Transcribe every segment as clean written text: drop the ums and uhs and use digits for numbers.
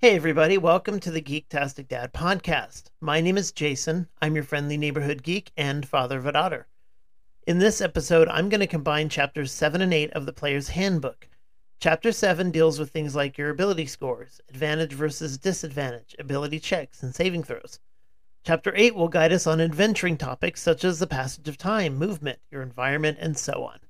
Hey everybody, welcome to the Geektastic Dad podcast. My name is Jason. I'm your friendly neighborhood geek and father of a daughter. In this episode, I'm going to combine chapters 7 and 8 of the Player's Handbook. Chapter 7 deals with things like your ability scores, advantage versus disadvantage, ability checks, and saving throws. Chapter 8 will guide us on adventuring topics such as the passage of time, movement, your environment, and so on.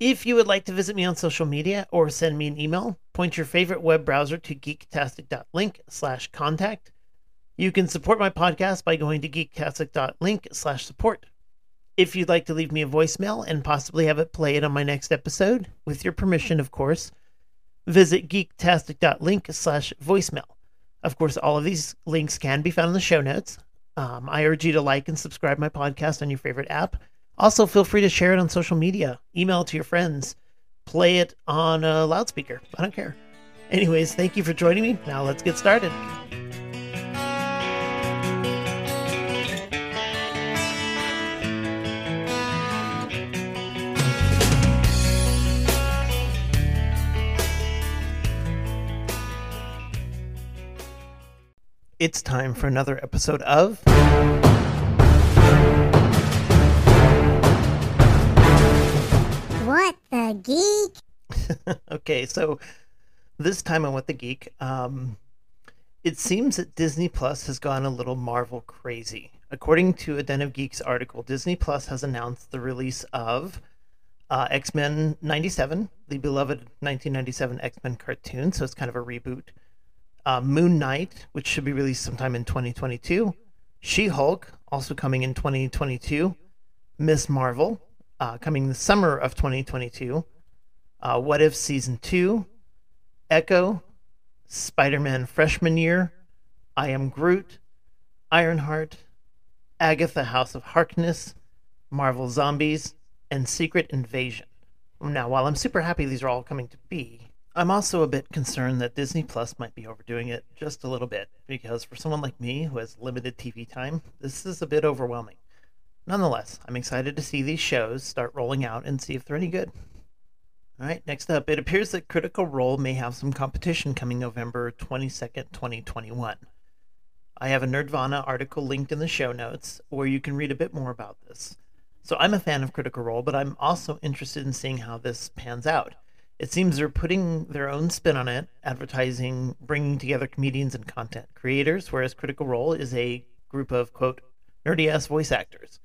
If you would like to visit me on social media or send me an email, point your favorite web browser to geektastic.link/contact. You can support my podcast by going to geektastic.link/support. If you'd like to leave me a voicemail and possibly have it played on my next episode, with your permission, of course, visit geektastic.link/voicemail. Of course, all of these links can be found in the show notes. I urge you to like and subscribe my podcast on your favorite app. Also, feel free to share it on social media, email it to your friends, play it on a loudspeaker. I don't care. Anyways, thank you for joining me. Now let's get started. It's time for another episode of... What the Geek? Okay, so this time on What the Geek, it seems that Disney Plus has gone a little Marvel crazy. According to a Den of Geeks article, Disney Plus has announced the release of X-Men 97, the beloved 1997 X-Men cartoon, so it's kind of a reboot. Moon Knight, which should be released sometime in 2022. She-Hulk, also coming in 2022. Ms. Marvel, coming the summer of 2022, What If Season 2, Echo, Spider-Man Freshman Year, I Am Groot, Ironheart, Agatha House of Harkness, Marvel Zombies, and Secret Invasion. Now, while I'm super happy these are all coming to be, I'm also a bit concerned that Disney Plus might be overdoing it just a little bit, because for someone like me who has limited TV time, this is a bit overwhelming. Nonetheless, I'm excited to see these shows start rolling out and see if they're any good. All right, next up, it appears that Critical Role may have some competition coming November 22nd, 2021. I have a Nerdvana article linked in the show notes where you can read a bit more about this. So I'm a fan of Critical Role, but I'm also interested in seeing how this pans out. It seems they're putting their own spin on it, advertising, bringing together comedians and content creators, whereas Critical Role is a group of, quote, nerdy-ass voice actors.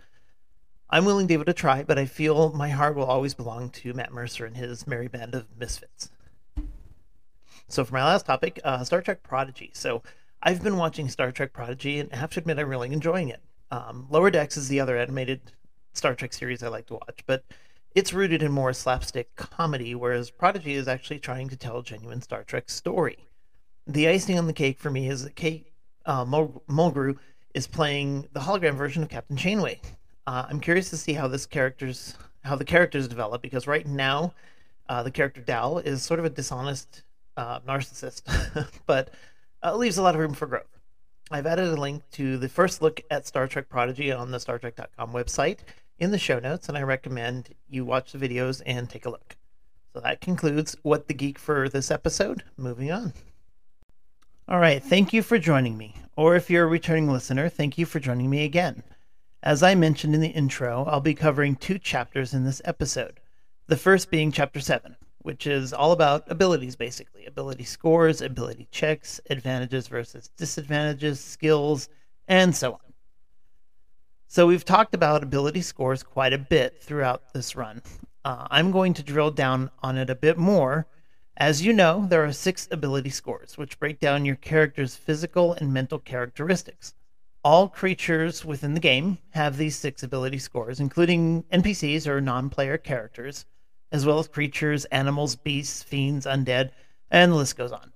I'm willing to give it a try, but I feel my heart will always belong to Matt Mercer and his merry band of misfits. So for my last topic, Star Trek Prodigy. So I've been watching Star Trek Prodigy, and I have to admit I'm really enjoying it. Lower Decks is the other animated Star Trek series I like to watch, but it's rooted in more slapstick comedy, whereas Prodigy is actually trying to tell a genuine Star Trek story. The icing on the cake for me is that Kate Mulgrew is playing the hologram version of Captain Janeway. I'm curious to see how the characters develop, because right now the character Dal is sort of a dishonest narcissist, but leaves a lot of room for growth. I've added a link to the first look at Star Trek Prodigy on the StarTrek.com website in the show notes, and I recommend you watch the videos and take a look. So that concludes What the Geek for this episode. Moving on. All right, thank you for joining me. Or if you're a returning listener, thank you for joining me again. As I mentioned in the intro, I'll be covering two chapters in this episode. The first being Chapter 7, which is all about abilities, basically. Ability scores, ability checks, advantages versus disadvantages, skills, and so on. So we've talked about ability scores quite a bit throughout this run. I'm going to drill down on it a bit more. As you know, there are 6 ability scores, which break down your character's physical and mental characteristics. All creatures within the game have these 6 ability scores, including NPCs or non-player characters, as well as creatures, animals, beasts, fiends, undead, and the list goes on.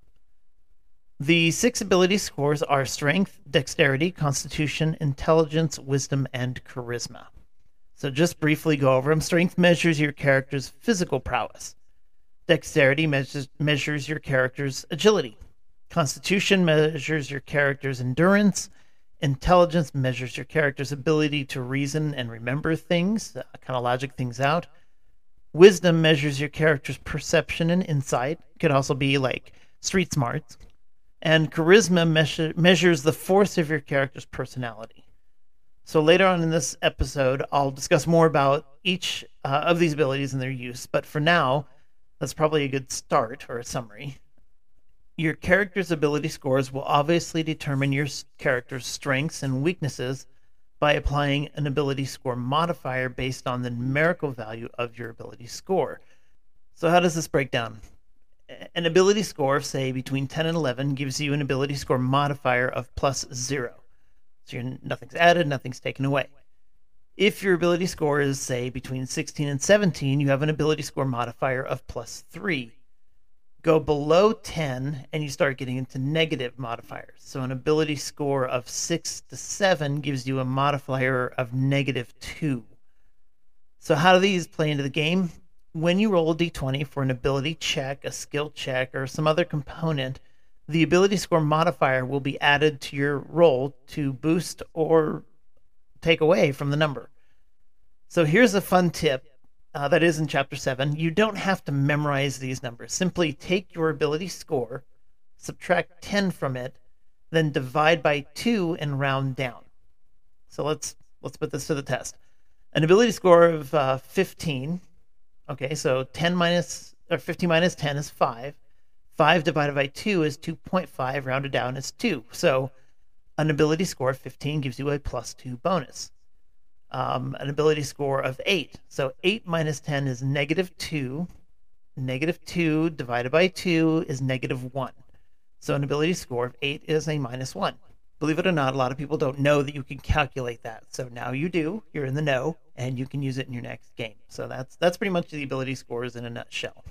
The 6 ability scores are Strength, Dexterity, Constitution, Intelligence, Wisdom, and Charisma. So just briefly go over them. Strength measures your character's physical prowess. Dexterity measures your character's agility. Constitution measures your character's endurance. Intelligence measures your character's ability to reason and remember things, kind of logic things out. Wisdom measures your character's perception and insight. Could also be like street smarts. And charisma measures the force of your character's personality. So later on in this episode, I'll discuss more about each of these abilities and their use. But for now, that's probably a good start or a summary. Your character's ability scores will obviously determine your character's strengths and weaknesses by applying an ability score modifier based on the numerical value of your ability score. So how does this break down? An ability score of, say, between 10 and 11 gives you an ability score modifier of +0. So nothing's added, nothing's taken away. If your ability score is, say, between 16 and 17, you have an ability score modifier of +3. Go below 10, and you start getting into negative modifiers. So an ability score of 6 to 7 gives you a modifier of -2. So how do these play into the game? When you roll a d20 for an ability check, a skill check, or some other component, the ability score modifier will be added to your roll to boost or take away from the number. So here's a fun tip. That is in Chapter 7. You don't have to memorize these numbers. Simply take your ability score, subtract 10 from it, then divide by 2 and round down. So let's put this to the test. An ability score of 15. Okay, so 15 minus 10 is 5. 5 divided by 2 is 2.5, rounded down is 2. So an ability score of 15 gives you a +2 bonus. An ability score of 8. So 8 minus 10 is -2. -2 divided by 2 is -1. So an ability score of 8 is a -1. Believe it or not, a lot of people don't know that you can calculate that. So now you do. You're in the know, and you can use it in your next game. So that's pretty much the ability scores in a nutshell.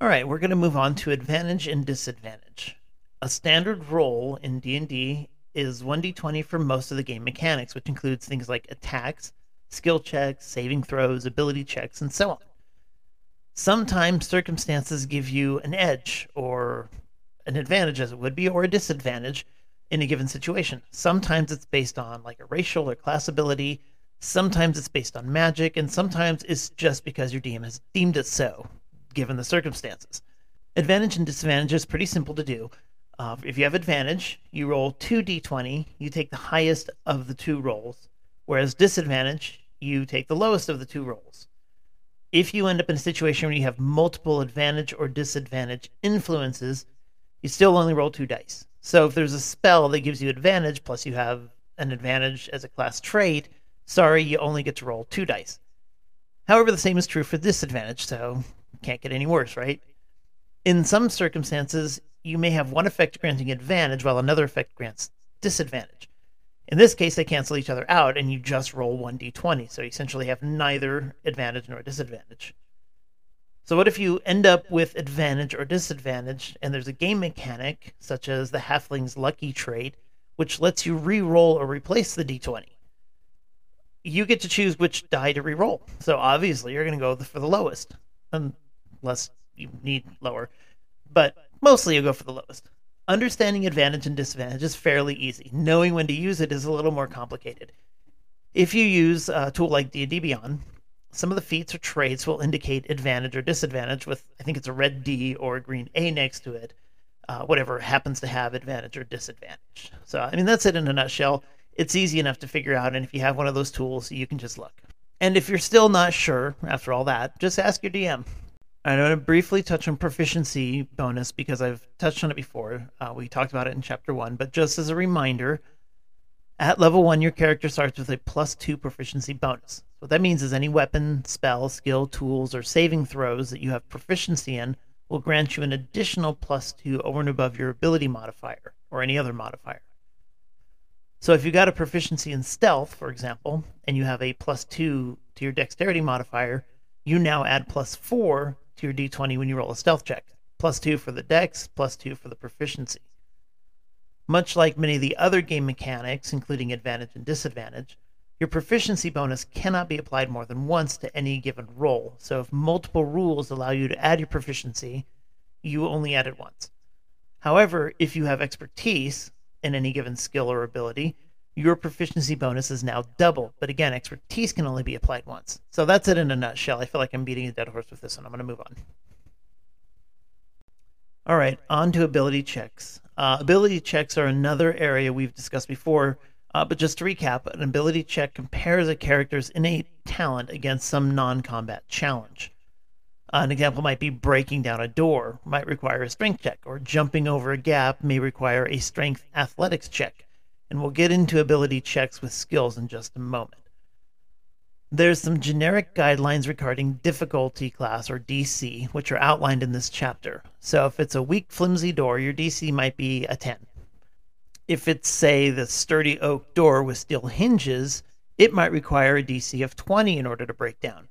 All right, we're going to move on to advantage and disadvantage. A standard roll in D&D is 1d20 for most of the game mechanics, which includes things like attacks, skill checks, saving throws, ability checks, and so on. Sometimes circumstances give you an edge, or an advantage as it would be, or a disadvantage in a given situation. Sometimes it's based on like a racial or class ability, sometimes it's based on magic, and sometimes it's just because your DM has deemed it so, given the circumstances. Advantage and disadvantage is pretty simple to do. If you have advantage, you roll 2d20, you take the highest of the two rolls, whereas disadvantage, you take the lowest of the two rolls. If you end up in a situation where you have multiple advantage or disadvantage influences, you still only roll 2 dice. So if there's a spell that gives you advantage, plus you have an advantage as a class trait, sorry, you only get to roll 2 dice. However, the same is true for disadvantage, so can't get any worse, right? In some circumstances, you may have one effect granting advantage while another effect grants disadvantage. In this case, they cancel each other out and you just roll 1d20, so you essentially have neither advantage nor disadvantage. So what if you end up with advantage or disadvantage and there's a game mechanic, such as the Halfling's Lucky trait, which lets you re-roll or replace the d20? You get to choose which die to re-roll, so obviously you're going to go for the lowest, unless you need lower. But mostly you go for the lowest. Understanding advantage and disadvantage is fairly easy. Knowing when to use it is a little more complicated. If you use a tool like D&D Beyond, some of the feats or traits will indicate advantage or disadvantage with, I think it's a red D or a green A next to it, whatever happens to have advantage or disadvantage. So, I mean, that's it in a nutshell. It's easy enough to figure out, and if you have one of those tools, you can just look. And if you're still not sure after all that, just ask your DM. I want to briefly touch on proficiency bonus because I've touched on it before. We talked about it in Chapter 1, but just as a reminder, at level 1, your character starts with a +2 proficiency bonus. What that means is any weapon, spell, skill, tools, or saving throws that you have proficiency in will grant you an additional +2 over and above your ability modifier or any other modifier. So if you got a proficiency in stealth, for example, and you have a +2 to your dexterity modifier, you now add +4 to your d20 when you roll a stealth check. +2 for the dex, +2 for the proficiency. Much like many of the other game mechanics, including advantage and disadvantage, your proficiency bonus cannot be applied more than once to any given roll. So if multiple rules allow you to add your proficiency, you only add it once. However, if you have expertise in any given skill or ability, your proficiency bonus is now double. But again, expertise can only be applied once. So that's it in a nutshell. I feel like I'm beating a dead horse with this one. I'm going to move on. All right, on to ability checks. Ability checks are another area we've discussed before, but just to recap, an ability check compares a character's innate talent against some non-combat challenge. An example might be breaking down a door, might require a strength check, or jumping over a gap may require a strength athletics check. And we'll get into ability checks with skills in just a moment. There's some generic guidelines regarding difficulty class, or DC, which are outlined in this chapter. So if it's a weak, flimsy door, your DC might be a 10. If it's, say, the sturdy oak door with steel hinges, it might require a DC of 20 in order to break down.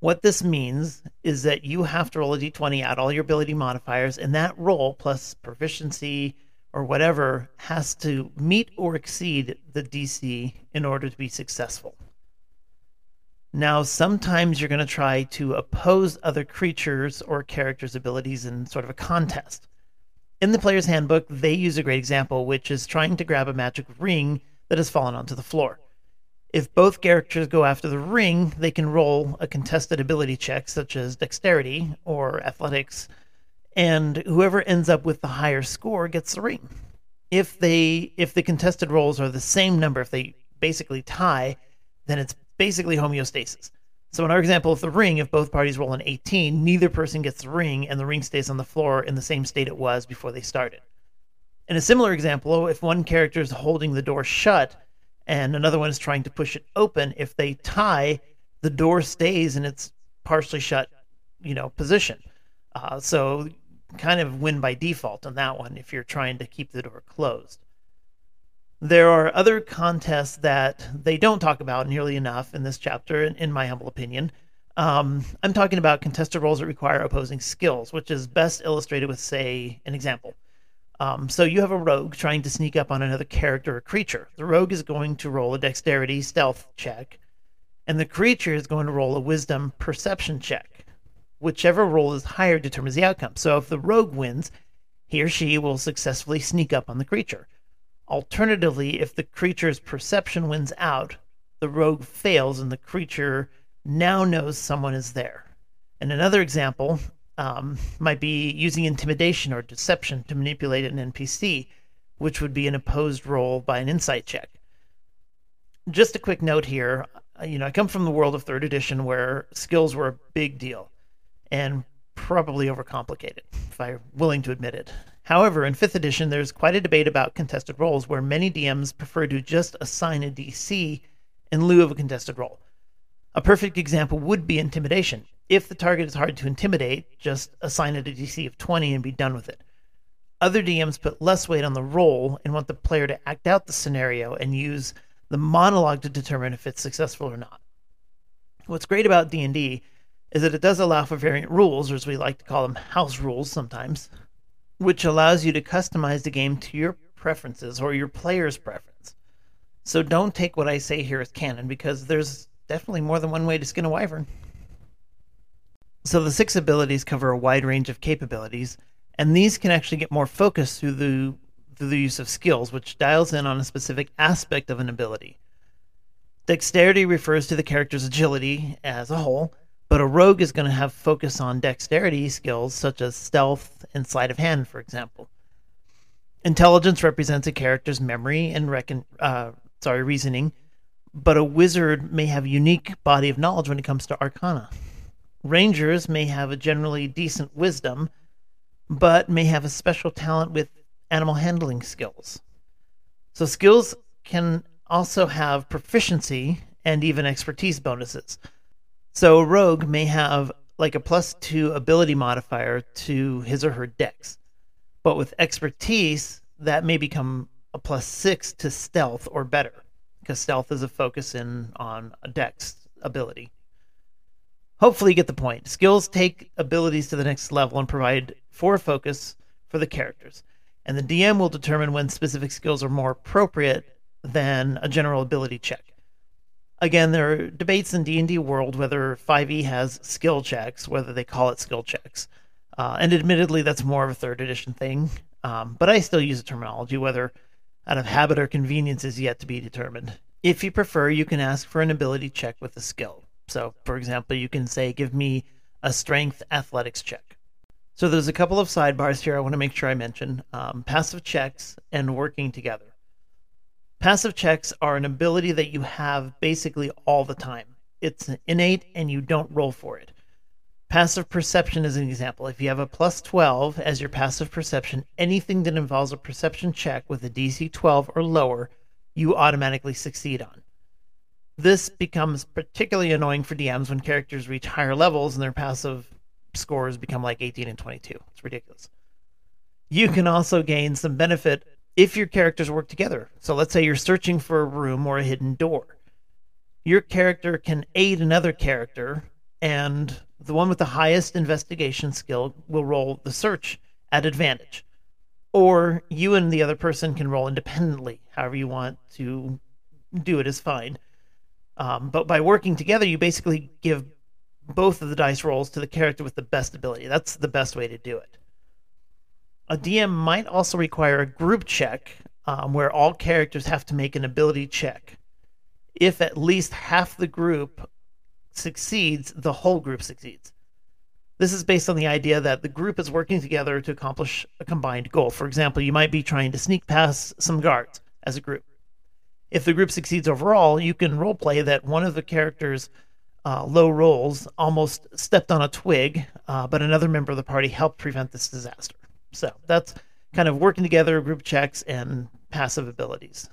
What this means is that you have to roll a d20, add all your ability modifiers, and that roll, plus proficiency or whatever, has to meet or exceed the DC in order to be successful. Now, sometimes you're going to try to oppose other creatures or characters' abilities in sort of a contest. In the Player's Handbook, they use a great example, which is trying to grab a magic ring that has fallen onto the floor. If both characters go after the ring, they can roll a contested ability check, such as dexterity or athletics, and whoever ends up with the higher score gets the ring. If the contested rolls are the same number, if they basically tie, then it's basically homeostasis. So in our example, if both parties roll an 18, neither person gets the ring, and the ring stays on the floor in the same state it was before they started. In a similar example, if one character is holding the door shut and another one is trying to push it open, if they tie, the door stays in its partially shut, position. So kind of win by default on that one if you're trying to keep the door closed. There are other contests that they don't talk about nearly enough in this chapter, in my humble opinion. I'm talking about contested roles that require opposing skills, which is best illustrated with, say, an example. So you have a rogue trying to sneak up on another character or creature. The rogue is going to roll a dexterity stealth check, and the creature is going to roll a wisdom perception check. Whichever roll is higher determines the outcome. So if the rogue wins, he or she will successfully sneak up on the creature. Alternatively, if the creature's perception wins out, the rogue fails and the creature now knows someone is there. And another example might be using intimidation or deception to manipulate an NPC, which would be an opposed roll by an insight check. Just a quick note here, I come from the world of 3rd edition where skills were a big deal, and probably overcomplicated, if I'm willing to admit it. However, in 5th edition, there's quite a debate about contested rolls where many DMs prefer to just assign a DC in lieu of a contested roll. A perfect example would be intimidation. If the target is hard to intimidate, just assign it a DC of 20 and be done with it. Other DMs put less weight on the roll and want the player to act out the scenario and use the monologue to determine if it's successful or not. What's great about D&D is that it does allow for variant rules, or as we like to call them, house rules sometimes, which allows you to customize the game to your preferences or your player's preference. So don't take what I say here as canon, because there's definitely more than one way to skin a wyvern. So the 6 abilities cover a wide range of capabilities, and these can actually get more focused through the use of skills, which dials in on a specific aspect of an ability. Dexterity refers to the character's agility as a whole, but a rogue is going to have focus on dexterity skills such as stealth and sleight of hand, for example. Intelligence represents a character's memory and reasoning, but a wizard may have a unique body of knowledge when it comes to arcana. Rangers may have a generally decent wisdom, but may have a special talent with animal handling skills. So skills can also have proficiency and even expertise bonuses. So a rogue may have like a +2 ability modifier to his or her dex, but with expertise, that may become a +6 to stealth or better, because stealth is a focus in on a dex ability. Hopefully you get the point. Skills take abilities to the next level and provide 4 focus for the characters, and the DM will determine when specific skills are more appropriate than a general ability check. Again, there are debates in D&D world whether 5e has skill checks, whether they call it skill checks. And admittedly, that's more of a 3rd edition thing. But I still use the terminology, whether out of habit or convenience is yet to be determined. If you prefer, you can ask for an ability check with a skill. So, for example, you can say, give me a strength athletics check. So there's a couple of sidebars here I want to make sure I mention. Passive checks and working together. Passive checks are an ability that you have basically all the time. It's innate and you don't roll for it. Passive perception is an example. If you have a plus 12 as your passive perception, anything that involves a perception check with a DC 12 or lower, you automatically succeed on. This becomes particularly annoying for DMs when characters reach higher levels and their passive scores become like 18 and 22. It's ridiculous. You can also gain some benefit if your characters work together. So let's say you're searching for a room or a hidden door. Your character can aid another character, and the one with the highest investigation skill will roll the search at advantage. Or you and the other person can roll independently. However you want to do it is fine. But by working together, you basically give both of the dice rolls to the character with the best ability. That's the best way to do it. A DM might also require a group check, where all characters have to make an ability check. If at least half the group succeeds, the whole group succeeds. This is based on the idea that the group is working together to accomplish a combined goal. For example, you might be trying to sneak past some guards as a group. If the group succeeds overall, you can roleplay that one of the characters' low rolls almost stepped on a twig, but another member of the party helped prevent this disaster. So that's kind of working together, group checks, and passive abilities.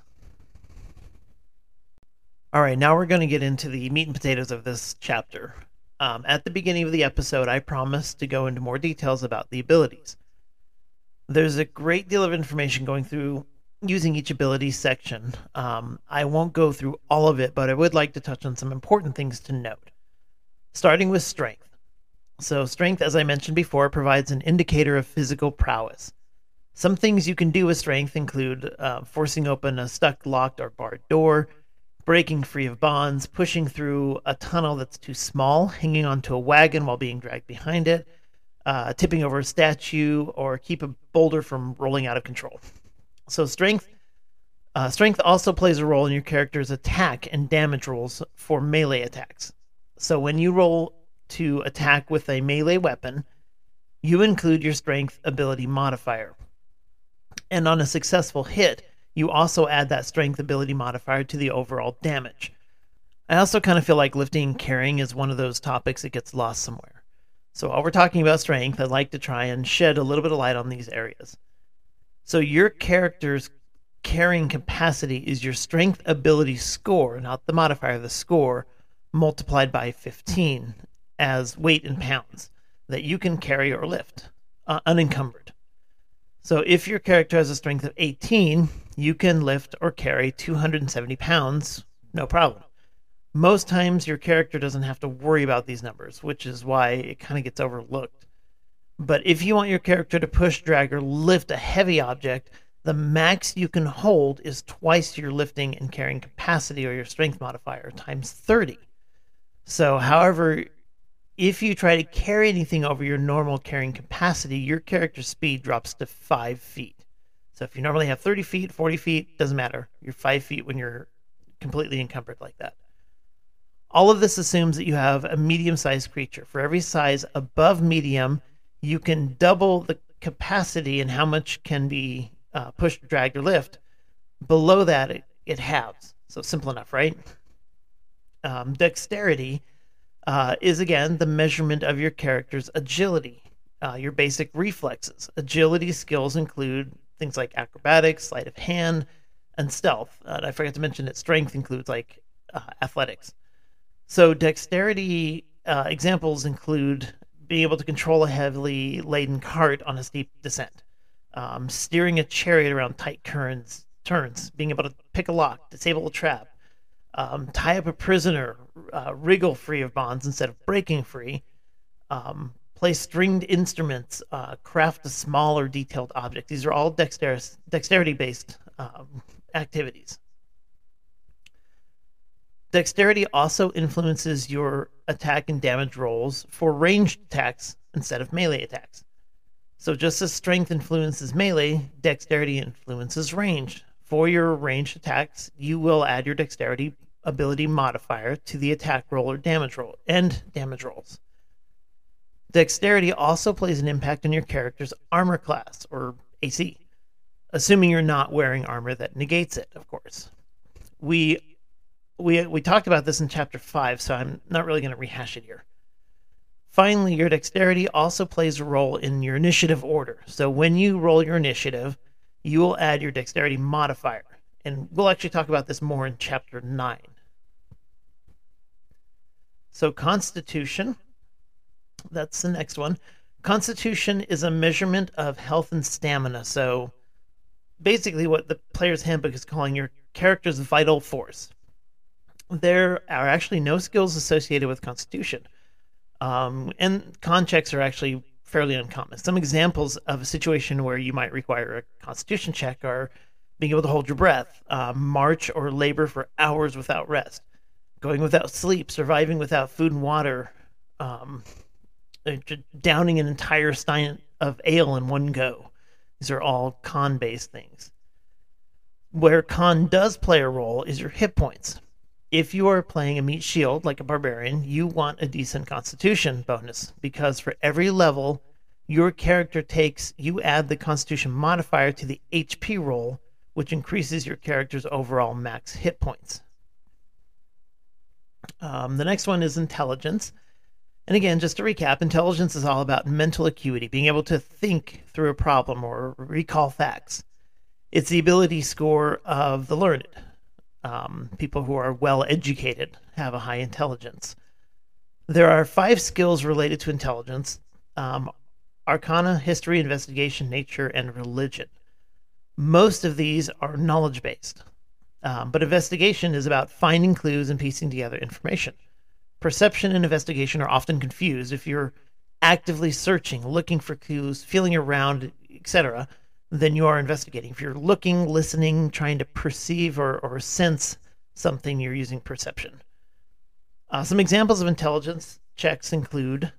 All right, now we're going to get into the meat and potatoes of this chapter. At the beginning of the episode, I promised to go into more details about the abilities. There's a great deal of information going through using each ability section. I won't go through all of it, but I would like to touch on some important things to note. Starting with strength. So strength, as I mentioned before, provides an indicator of physical prowess. Some things you can do with strength include forcing open a stuck, locked, or barred door, breaking free of bonds, pushing through a tunnel that's too small, hanging onto a wagon while being dragged behind it, tipping over a statue, or keep a boulder from rolling out of control. So strength also plays a role in your character's attack and damage rolls for melee attacks. So when you roll to attack with a melee weapon, you include your strength ability modifier. And on a successful hit, you also add that strength ability modifier to the overall damage. I also kind of feel like lifting and carrying is one of those topics that gets lost somewhere. So while we're talking about strength, I'd like to try and shed a little bit of light on these areas. So your character's carrying capacity is your strength ability score, not the modifier, the score, multiplied by 15 as weight in pounds that you can carry or lift unencumbered. So if your character has a strength of 18, you can lift or carry 270 pounds, no problem. Most times your character doesn't have to worry about these numbers, which is why it kind of gets overlooked. But if you want your character to push, drag, or lift a heavy object, the max you can hold is twice your lifting and carrying capacity or your strength modifier times 30. So however, if you try to carry anything over your normal carrying capacity, your character's speed drops to 5 feet. So if you normally have 30 feet, 40 feet, doesn't matter. You're 5 feet when you're completely encumbered like that. All of this assumes that you have a medium-sized creature. For every size above medium, you can double the capacity and how much can be pushed, dragged, or lift. Below that, it halves. So simple enough, right? Dexterity is, again, the measurement of your character's agility, your basic reflexes. Agility skills include things like acrobatics, sleight of hand, and stealth. And I forgot to mention that strength includes like athletics. So dexterity examples include being able to control a heavily laden cart on a steep descent, steering a chariot around tight turns, being able to pick a lock, disable a trap, tie up a prisoner, wriggle free of bonds instead of breaking free, play stringed instruments, craft a small or detailed object. These are all dexterity-based activities. Dexterity also influences your attack and damage rolls for ranged attacks instead of melee attacks. So just as strength influences melee, dexterity influences range. For your ranged attacks, you will add your dexterity ability modifier to the attack roll or damage roll and damage rolls. Dexterity also plays an impact on your character's armor class, or AC, assuming you're not wearing armor that negates it, of course. We talked about this in Chapter 5, so I'm not really going to rehash it here. Finally, your dexterity also plays a role in your initiative order. So when you roll your initiative, you will add your dexterity modifier. And we'll actually talk about this more in Chapter 9. So Constitution, that's the next one. Constitution is a measurement of health and stamina. So basically what the Player's Handbook is calling your character's vital force. There are actually no skills associated with Constitution. And con checks are actually fairly uncommon. Some examples of a situation where you might require a Constitution check are being able to hold your breath, march or labor for hours without rest, going without sleep, surviving without food and water, downing an entire stein of ale in one go. These are all con-based things. Where con does play a role is your hit points. If you are playing a meat shield, like a barbarian, you want a decent Constitution bonus, because for every level your character takes, you add the Constitution modifier to the HP roll, which increases your character's overall max hit points. The next one is Intelligence. And again, just to recap, intelligence is all about mental acuity, being able to think through a problem or recall facts. It's the ability score of the learned. People who are well-educated have a high intelligence. There are 5 skills related to intelligence: Arcana, History, Investigation, Nature, and Religion. Most of these are knowledge-based, but investigation is about finding clues and piecing together information. Perception and investigation are often confused. If you're actively searching, looking for clues, feeling around, etc., then you are investigating. If you're looking, listening, trying to perceive or sense something, you're using perception. Some examples of intelligence checks include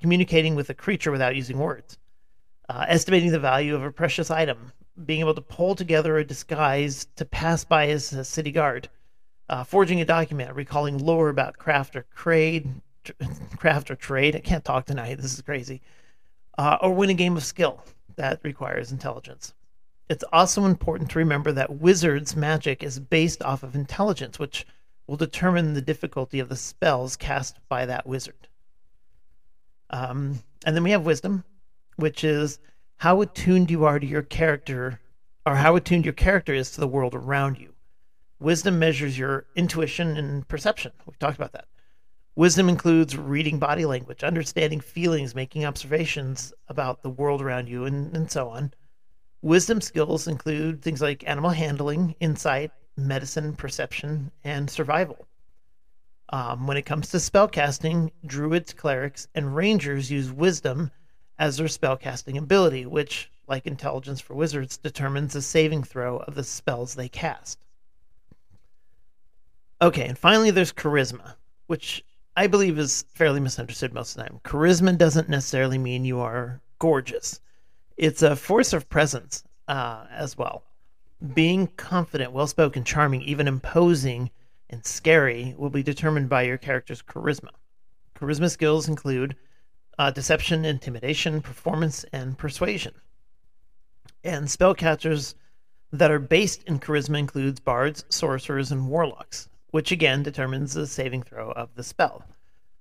communicating with a creature without using words, estimating the value of a precious item, being able to pull together a disguise to pass by as a city guard, forging a document, recalling lore about craft or trade. I can't talk tonight. This is crazy. Or win a game of skill. That requires intelligence. It's also important to remember that wizards' magic is based off of intelligence, which will determine the difficulty of the spells cast by that wizard. And then we have wisdom, which is how attuned you are to your character, or how attuned your character is to the world around you. Wisdom measures your intuition and perception. We've talked about that. Wisdom includes reading body language, understanding feelings, making observations about the world around you, and so on. Wisdom skills include things like animal handling, insight, medicine, perception, and survival. When it comes to spellcasting, druids, clerics, and rangers use wisdom as their spellcasting ability, which, like intelligence for wizards, determines the saving throw of the spells they cast. Okay, and finally there's charisma, which I believe is fairly misunderstood most of the time. Charisma doesn't necessarily mean you are gorgeous. It's a force of presence as well. Being confident, well-spoken, charming, even imposing and scary will be determined by your character's charisma. Charisma skills include deception, intimidation, performance, and persuasion. And spellcasters that are based in charisma includes bards, sorcerers, and warlocks, which again determines the saving throw of the spell.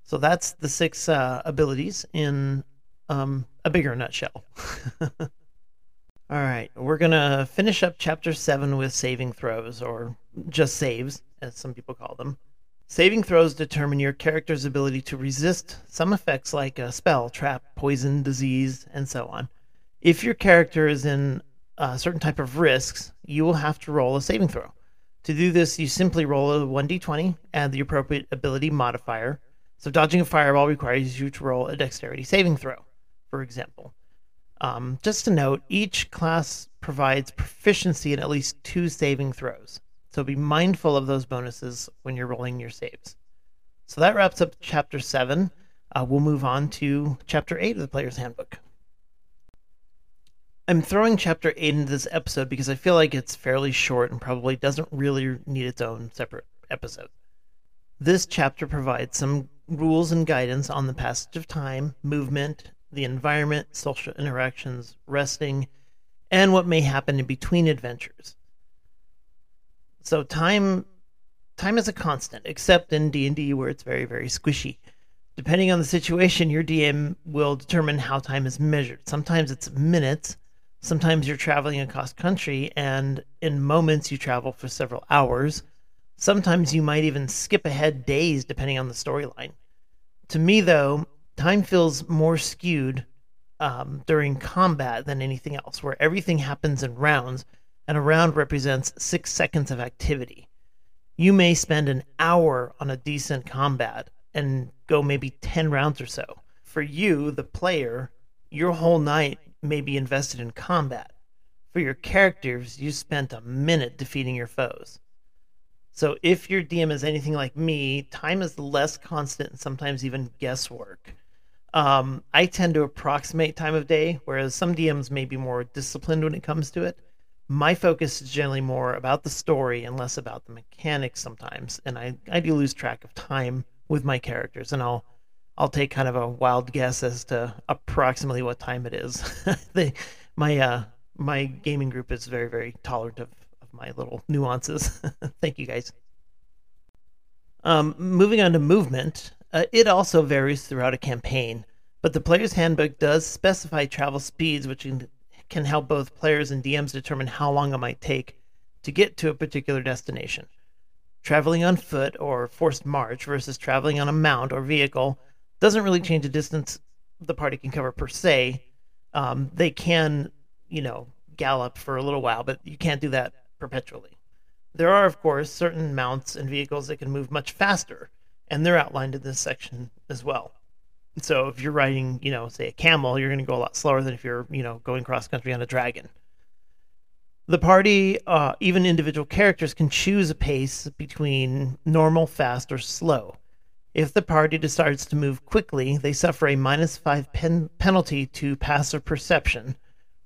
So that's the 6 abilities in a bigger nutshell. All right, we're gonna finish up Chapter 7 with saving throws, or just saves, as some people call them. Saving throws determine your character's ability to resist some effects like a spell, trap, poison, disease, and so on. If your character is in a certain type of risks, you will have to roll a saving throw. To do this, you simply roll a 1d20, add the appropriate ability modifier. So dodging a fireball requires you to roll a dexterity saving throw, for example. Just to note, each class provides proficiency in at least 2 saving throws, so be mindful of those bonuses when you're rolling your saves. So that wraps up Chapter 7. We'll move on to Chapter 8 of the Player's Handbook. I'm throwing Chapter 8 into this episode because I feel like it's fairly short and probably doesn't really need its own separate episode. This chapter provides some rules and guidance on the passage of time, movement, the environment, social interactions, resting, and what may happen in between adventures. So time is a constant, except in D&D where it's very, very squishy. Depending on the situation, your DM will determine how time is measured. Sometimes it's minutes. Sometimes you're traveling across country, and in moments you travel for several hours. Sometimes you might even skip ahead days, depending on the storyline. To me, though, time feels more skewed during combat than anything else, where everything happens in rounds, and a round represents 6 seconds of activity. You may spend an hour on a decent combat and go maybe 10 rounds or so. For you, the player, your whole night may be invested in combat. For your characters, you spent a minute defeating your foes. So if your DM is anything like me, time is less constant and sometimes even guesswork. I tend to approximate time of day, whereas some DMs may be more disciplined when it comes to it. My focus is generally more about the story and less about the mechanics sometimes, and I do lose track of time with my characters, and I'll take kind of a wild guess as to approximately what time it is. My gaming group is very, very tolerant of my little nuances. Thank you, guys. Moving on to movement, it also varies throughout a campaign, but the Player's Handbook does specify travel speeds, which can help both players and DMs determine how long it might take to get to a particular destination. Traveling on foot or forced march versus traveling on a mount or vehicle doesn't really change the distance the party can cover per se. They can, gallop for a little while, but you can't do that perpetually. There are, of course, certain mounts and vehicles that can move much faster, and they're outlined in this section as well. So if you're riding, say a camel, you're going to go a lot slower than if you're, going cross-country on a dragon. The party, even individual characters, can choose a pace between normal, fast, or slow. If the party decides to move quickly, they suffer a -5 penalty to passive perception,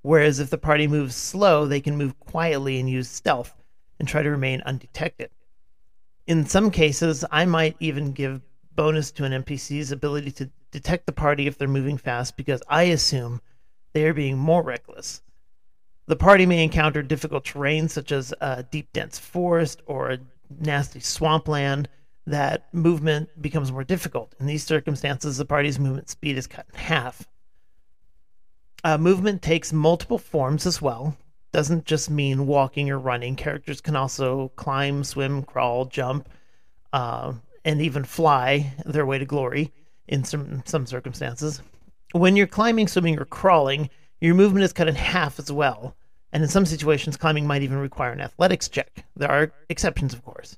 whereas if the party moves slow, they can move quietly and use stealth and try to remain undetected. In some cases, I might even give bonus to an NPC's ability to detect the party if they're moving fast because I assume they are being more reckless. The party may encounter difficult terrain such as a deep dense forest or a nasty swampland that movement becomes more difficult. In these circumstances, the party's movement speed is cut in half. Movement takes multiple forms as well. Doesn't just mean walking or running. Characters can also climb, swim, crawl, jump, and even fly their way to glory. In some circumstances, when you're climbing, swimming, or crawling, your movement is cut in half as well, and in some situations, climbing might even require an athletics check. There are exceptions, of course.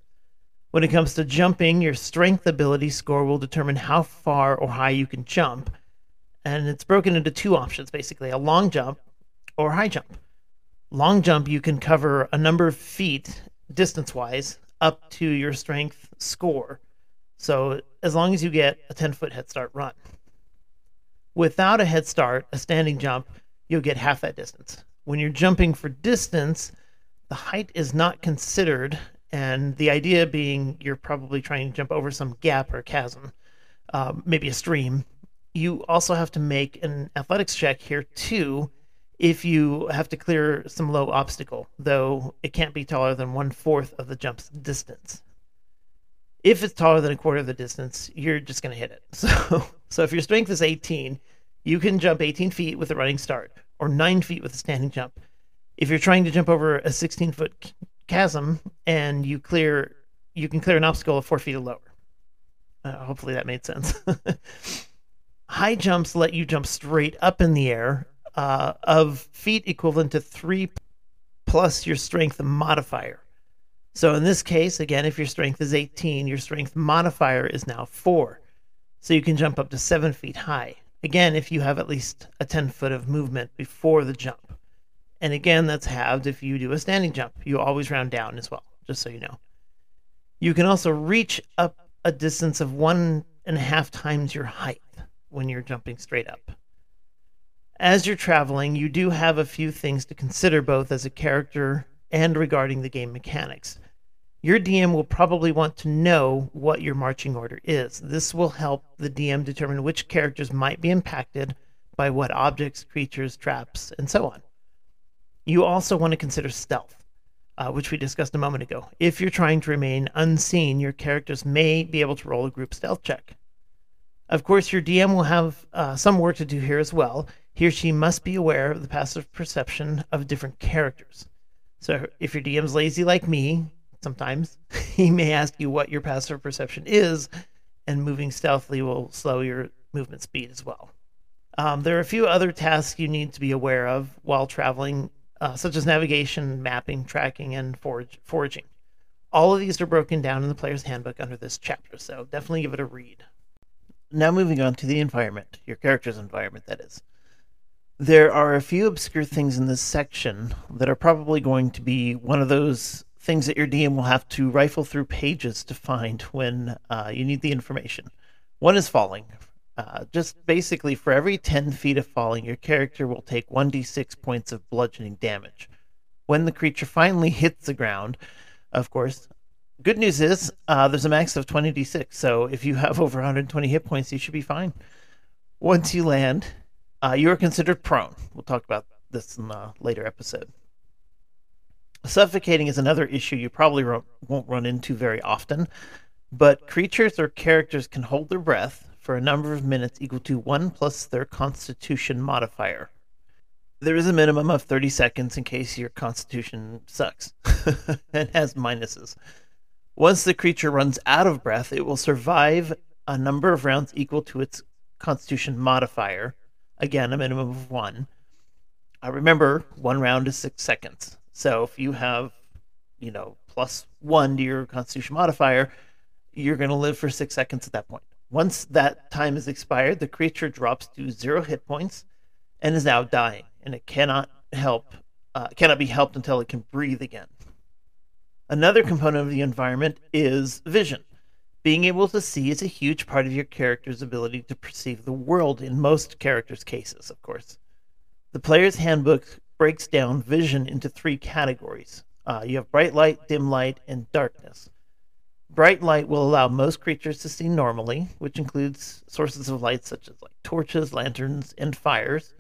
When it comes to jumping, your strength ability score will determine how far or high you can jump, and it's broken into two options, basically, a long jump or high jump. Long jump, you can cover a number of feet, distance-wise, up to your strength score. So as long as you get a 10-foot head start run. Without a head start, a standing jump, you'll get half that distance. When you're jumping for distance, the height is not considered, and the idea being you're probably trying to jump over some gap or chasm, maybe a stream. You also have to make an athletics check here, too, if you have to clear some low obstacle, though it can't be taller than 1/4 of the jump's distance. If it's taller than 1/4 of the distance, you're just going to hit it. So if your strength is 18, you can jump 18 feet with a running start, or 9 feet with a standing jump. If you're trying to jump over a 16-foot chasm and you can clear an obstacle of 4 feet or lower. Hopefully that made sense. High jumps let you jump straight up in the air of feet equivalent to 3 plus your strength modifier. So in this case, again, if your strength is 18, your strength modifier is now 4. So you can jump up to 7 feet high. Again, if you have at least a 10-foot of movement before the jump. And again, that's halved if you do a standing jump. You always round down as well, just so you know. You can also reach up a distance of 1.5 times your height when you're jumping straight up. As you're traveling, you do have a few things to consider both as a character and regarding the game mechanics. Your DM will probably want to know what your marching order is. This will help the DM determine which characters might be impacted by what objects, creatures, traps, and so on. You also want to consider stealth, which we discussed a moment ago. If you're trying to remain unseen, your characters may be able to roll a group stealth check. Of course, your DM will have some work to do here as well. He or she must be aware of the passive perception of different characters. So if your DM's lazy like me, sometimes, he may ask you what your passive perception is, and moving stealthily will slow your movement speed as well. There are a few other tasks you need to be aware of while traveling, such as navigation, mapping, tracking, and foraging. All of these are broken down in the Player's Handbook under this chapter, so definitely give it a read. Now moving on to the environment, your character's environment, that is. There are a few obscure things in this section that are probably going to be one of those things that your DM will have to rifle through pages to find when you need the information. One is falling. Just basically, for every 10 feet of falling, your character will take 1d6 points of bludgeoning damage. When the creature finally hits the ground, of course, good news is there's a max of 20d6, so if you have over 120 hit points, you should be fine. Once you land, you are considered prone. We'll talk about this in a later episode. Suffocating is another issue you probably won't run into very often, but creatures or characters can hold their breath for a number of minutes equal to 1 plus their constitution modifier. There is a minimum of 30 seconds in case your constitution sucks and has minuses. Once the creature runs out of breath, it will survive a number of rounds equal to its constitution modifier, again a minimum of 1. Remember, 1 round is 6 seconds. So if you have, plus 1 to your constitution modifier, you're going to live for 6 seconds at that point. Once that time is expired, the creature drops to 0 hit points and is now dying, and it cannot be helped until it can breathe again. Another component of the environment is vision. Being able to see is a huge part of your character's ability to perceive the world in most characters' cases, of course. The Player's Handbook breaks down vision into 3 categories. You have bright light, dim light, and darkness. Bright light will allow most creatures to see normally, which includes sources of light such as torches, lanterns, and fires.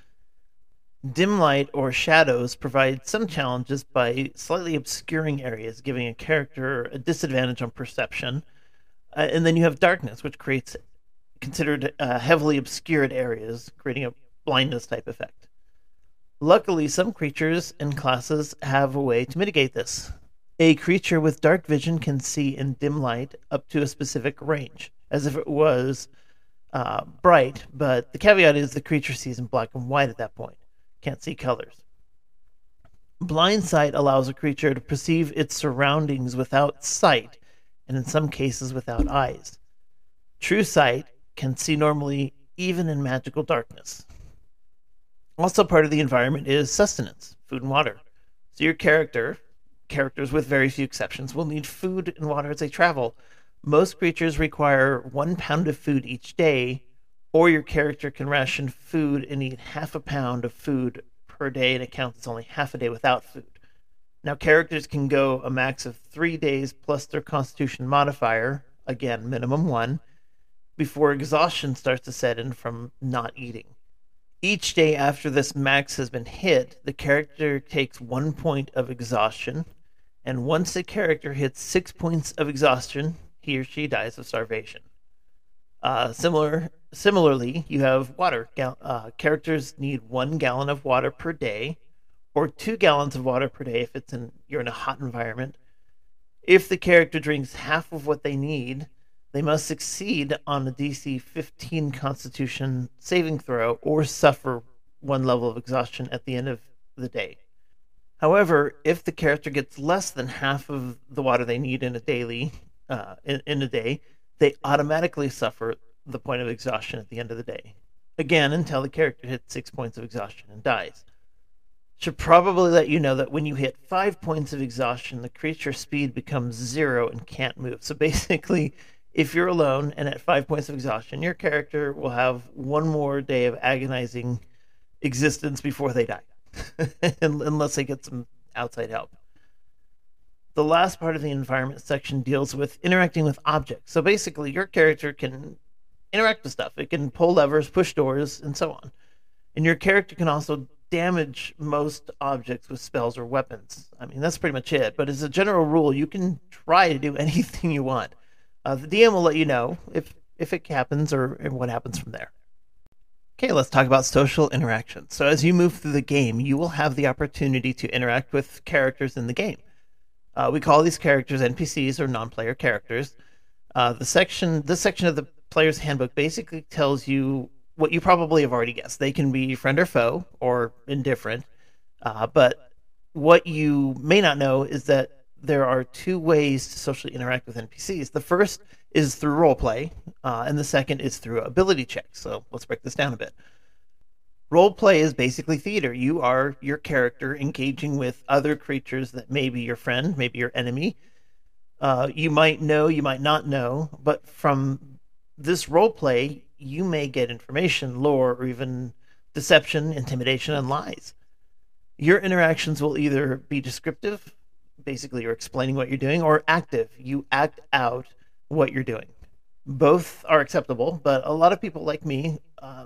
Dim light or shadows provide some challenges by slightly obscuring areas, giving a character a disadvantage on perception. And then you have darkness, which creates considered heavily obscured areas, creating a blindness type effect. Luckily, some creatures and classes have a way to mitigate this. A creature with dark vision can see in dim light up to a specific range, as if it was bright, but the caveat is the creature sees in black and white at that point. Can't see colors. Blind sight allows a creature to perceive its surroundings without sight, and in some cases without eyes. True sight can see normally even in magical darkness. Also part of the environment is sustenance, food and water. So your characters with very few exceptions will need food and water as they travel. Most creatures require 1 pound of food each day, or your character can ration food and eat half a pound of food per day and it counts as only half a day without food. Now characters can go a max of 3 days plus their constitution modifier, again minimum 1, before exhaustion starts to set in from not eating. Each day after this max has been hit, the character takes 1 point of exhaustion. And once the character hits 6 points of exhaustion, he or she dies of starvation. Similarly, you have water. Characters need 1 gallon of water per day, or 2 gallons of water per day if you're in a hot environment. If the character drinks half of what they need, they must succeed on a DC 15 Constitution saving throw or suffer 1 level of exhaustion at the end of the day. However, if the character gets less than half of the water they need in a day, they automatically suffer the point of exhaustion at the end of the day. Again, until the character hits 6 points of exhaustion and dies. Should probably let you know that when you hit 5 points of exhaustion, the creature's speed becomes 0 and can't move. So basically, if you're alone and at 5 points of exhaustion, your character will have 1 more day of agonizing existence before they die. Unless they get some outside help. the last part of the environment section deals with interacting with objects. So basically, your character can interact with stuff. It can pull levers, push doors, and so on. And your character can also damage most objects with spells or weapons. I mean, that's pretty much it. But as a general rule, you can try to do anything you want. The DM will let you know if it happens or what happens from there. Okay, let's talk about social interaction. So as you move through the game, you will have the opportunity to interact with characters in the game. We call these characters NPCs or non-player characters. This section of the Player's Handbook basically tells you what you probably have already guessed. They can be friend or foe or indifferent. But what you may not know is that there are two ways to socially interact with NPCs. The first is through roleplay, and the second is through ability checks. So let's break this down a bit. Roleplay is basically theater. You are your character engaging with other creatures that may be your friend, maybe your enemy. You might know, you might not know, but from this roleplay, you may get information, lore, or even deception, intimidation, and lies. Your interactions will either be descriptive, basically you're explaining what you're doing, or active. You act out what you're doing. Both are acceptable, but a lot of people like me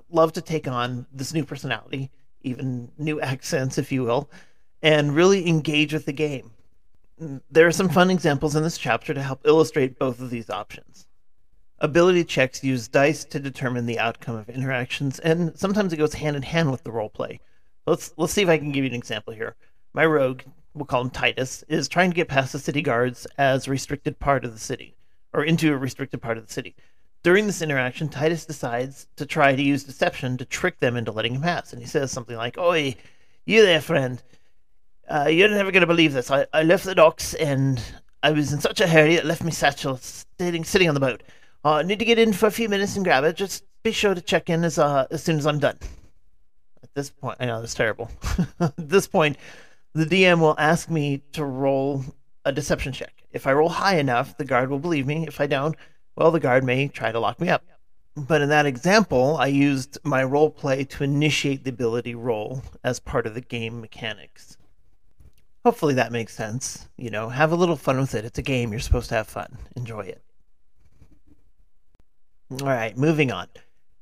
love to take on this new personality, even new accents, if you will, and really engage with the game. There are some fun examples in this chapter to help illustrate both of these options. Ability checks use dice to determine the outcome of interactions, and sometimes it goes hand in hand with the role play. Let's see if I can give you an example here. My rogue, we'll call him Titus, is trying to get past the city guards as restricted part of the city, or into a restricted part of the city. During this interaction, Titus decides to try to use deception to trick them into letting him pass, and he says something like, "Oi, you there, friend. You're never going to believe this. I left the docks, and I was in such a hurry that I left my satchel sitting on the boat. I need to get in for a few minutes and grab it. Just be sure to check in as soon as I'm done." At this point, I know, that's terrible. At this point, the DM will ask me to roll a deception check. If I roll high enough, the guard will believe me. If I don't, well, the guard may try to lock me up. But in that example, I used my role play to initiate the ability roll as part of the game mechanics. Hopefully that makes sense. You know, have a little fun with it. It's a game. You're supposed to have fun. Enjoy it. All right, moving on.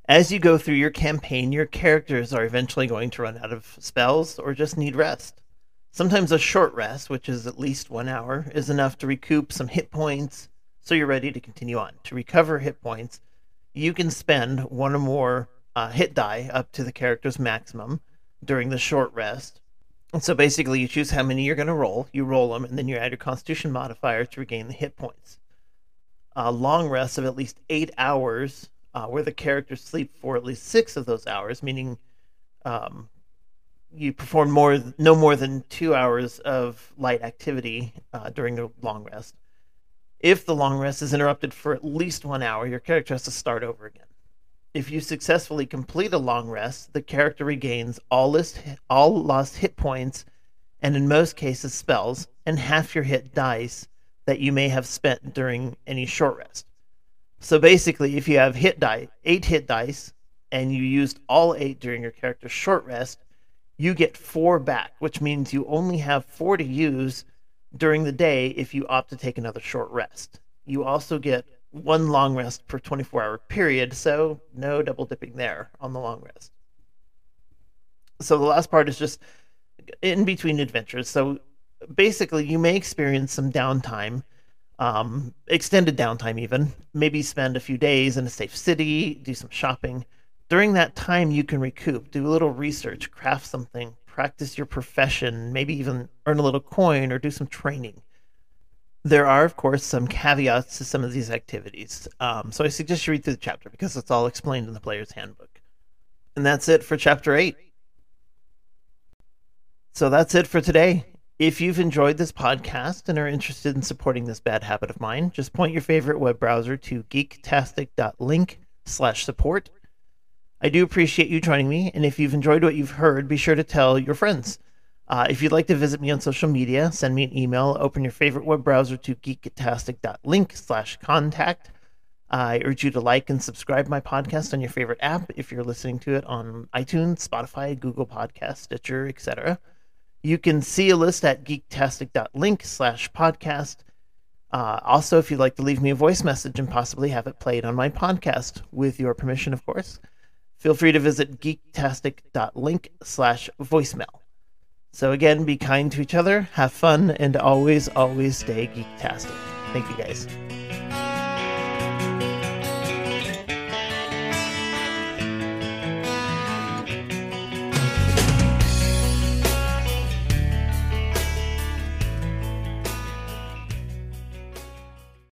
As you go through your campaign, your characters are eventually going to run out of spells or just need rest. Sometimes a short rest, which is at least 1 hour, is enough to recoup some hit points, so you're ready to continue on. To recover hit points, you can spend one or more hit die up to the character's maximum during the short rest. And so basically you choose how many you're going to roll, you roll them, and then you add your constitution modifier to regain the hit points. A long rest of at least 8 hours, where the characters sleep for at least 6 of those hours, meaning you perform no more than 2 hours of light activity during the long rest. If the long rest is interrupted for at least 1 hour, your character has to start over again. If you successfully complete a long rest, the character regains all lost hit points, and in most cases spells, and half your hit dice that you may have spent during any short rest. So basically, if you have 8 hit dice, and you used all 8 during your character's short rest, you get 4 back, which means you only have 4 to use during the day if you opt to take another short rest. You also get 1 long rest per 24-hour period, so no double dipping there on the long rest. So the last part is just in between adventures. So basically, you may experience some downtime, extended downtime even, maybe spend a few days in a safe city, do some shopping. During that time, you can recoup, do a little research, craft something, practice your profession, maybe even earn a little coin or do some training. There are, of course, some caveats to some of these activities. So I suggest you read through the chapter because it's all explained in the Player's Handbook. And that's it for Chapter 8. So that's it for today. If you've enjoyed this podcast and are interested in supporting this bad habit of mine, just point your favorite web browser to geektastic.link/support. I do appreciate you joining me, and if you've enjoyed what you've heard, be sure to tell your friends. If you'd like to visit me on social media, send me an email, open your favorite web browser to geektastic.link/contact. I urge you to like and subscribe my podcast on your favorite app if you're listening to it on iTunes, Spotify, Google Podcasts, Stitcher, etc. You can see a list at geektastic.link/podcast. Also, if you'd like to leave me a voice message and possibly have it played on my podcast, with your permission, of course, feel free to visit geektastic.link/voicemail. So again, be kind to each other, have fun, and always, always stay geektastic. Thank you, guys.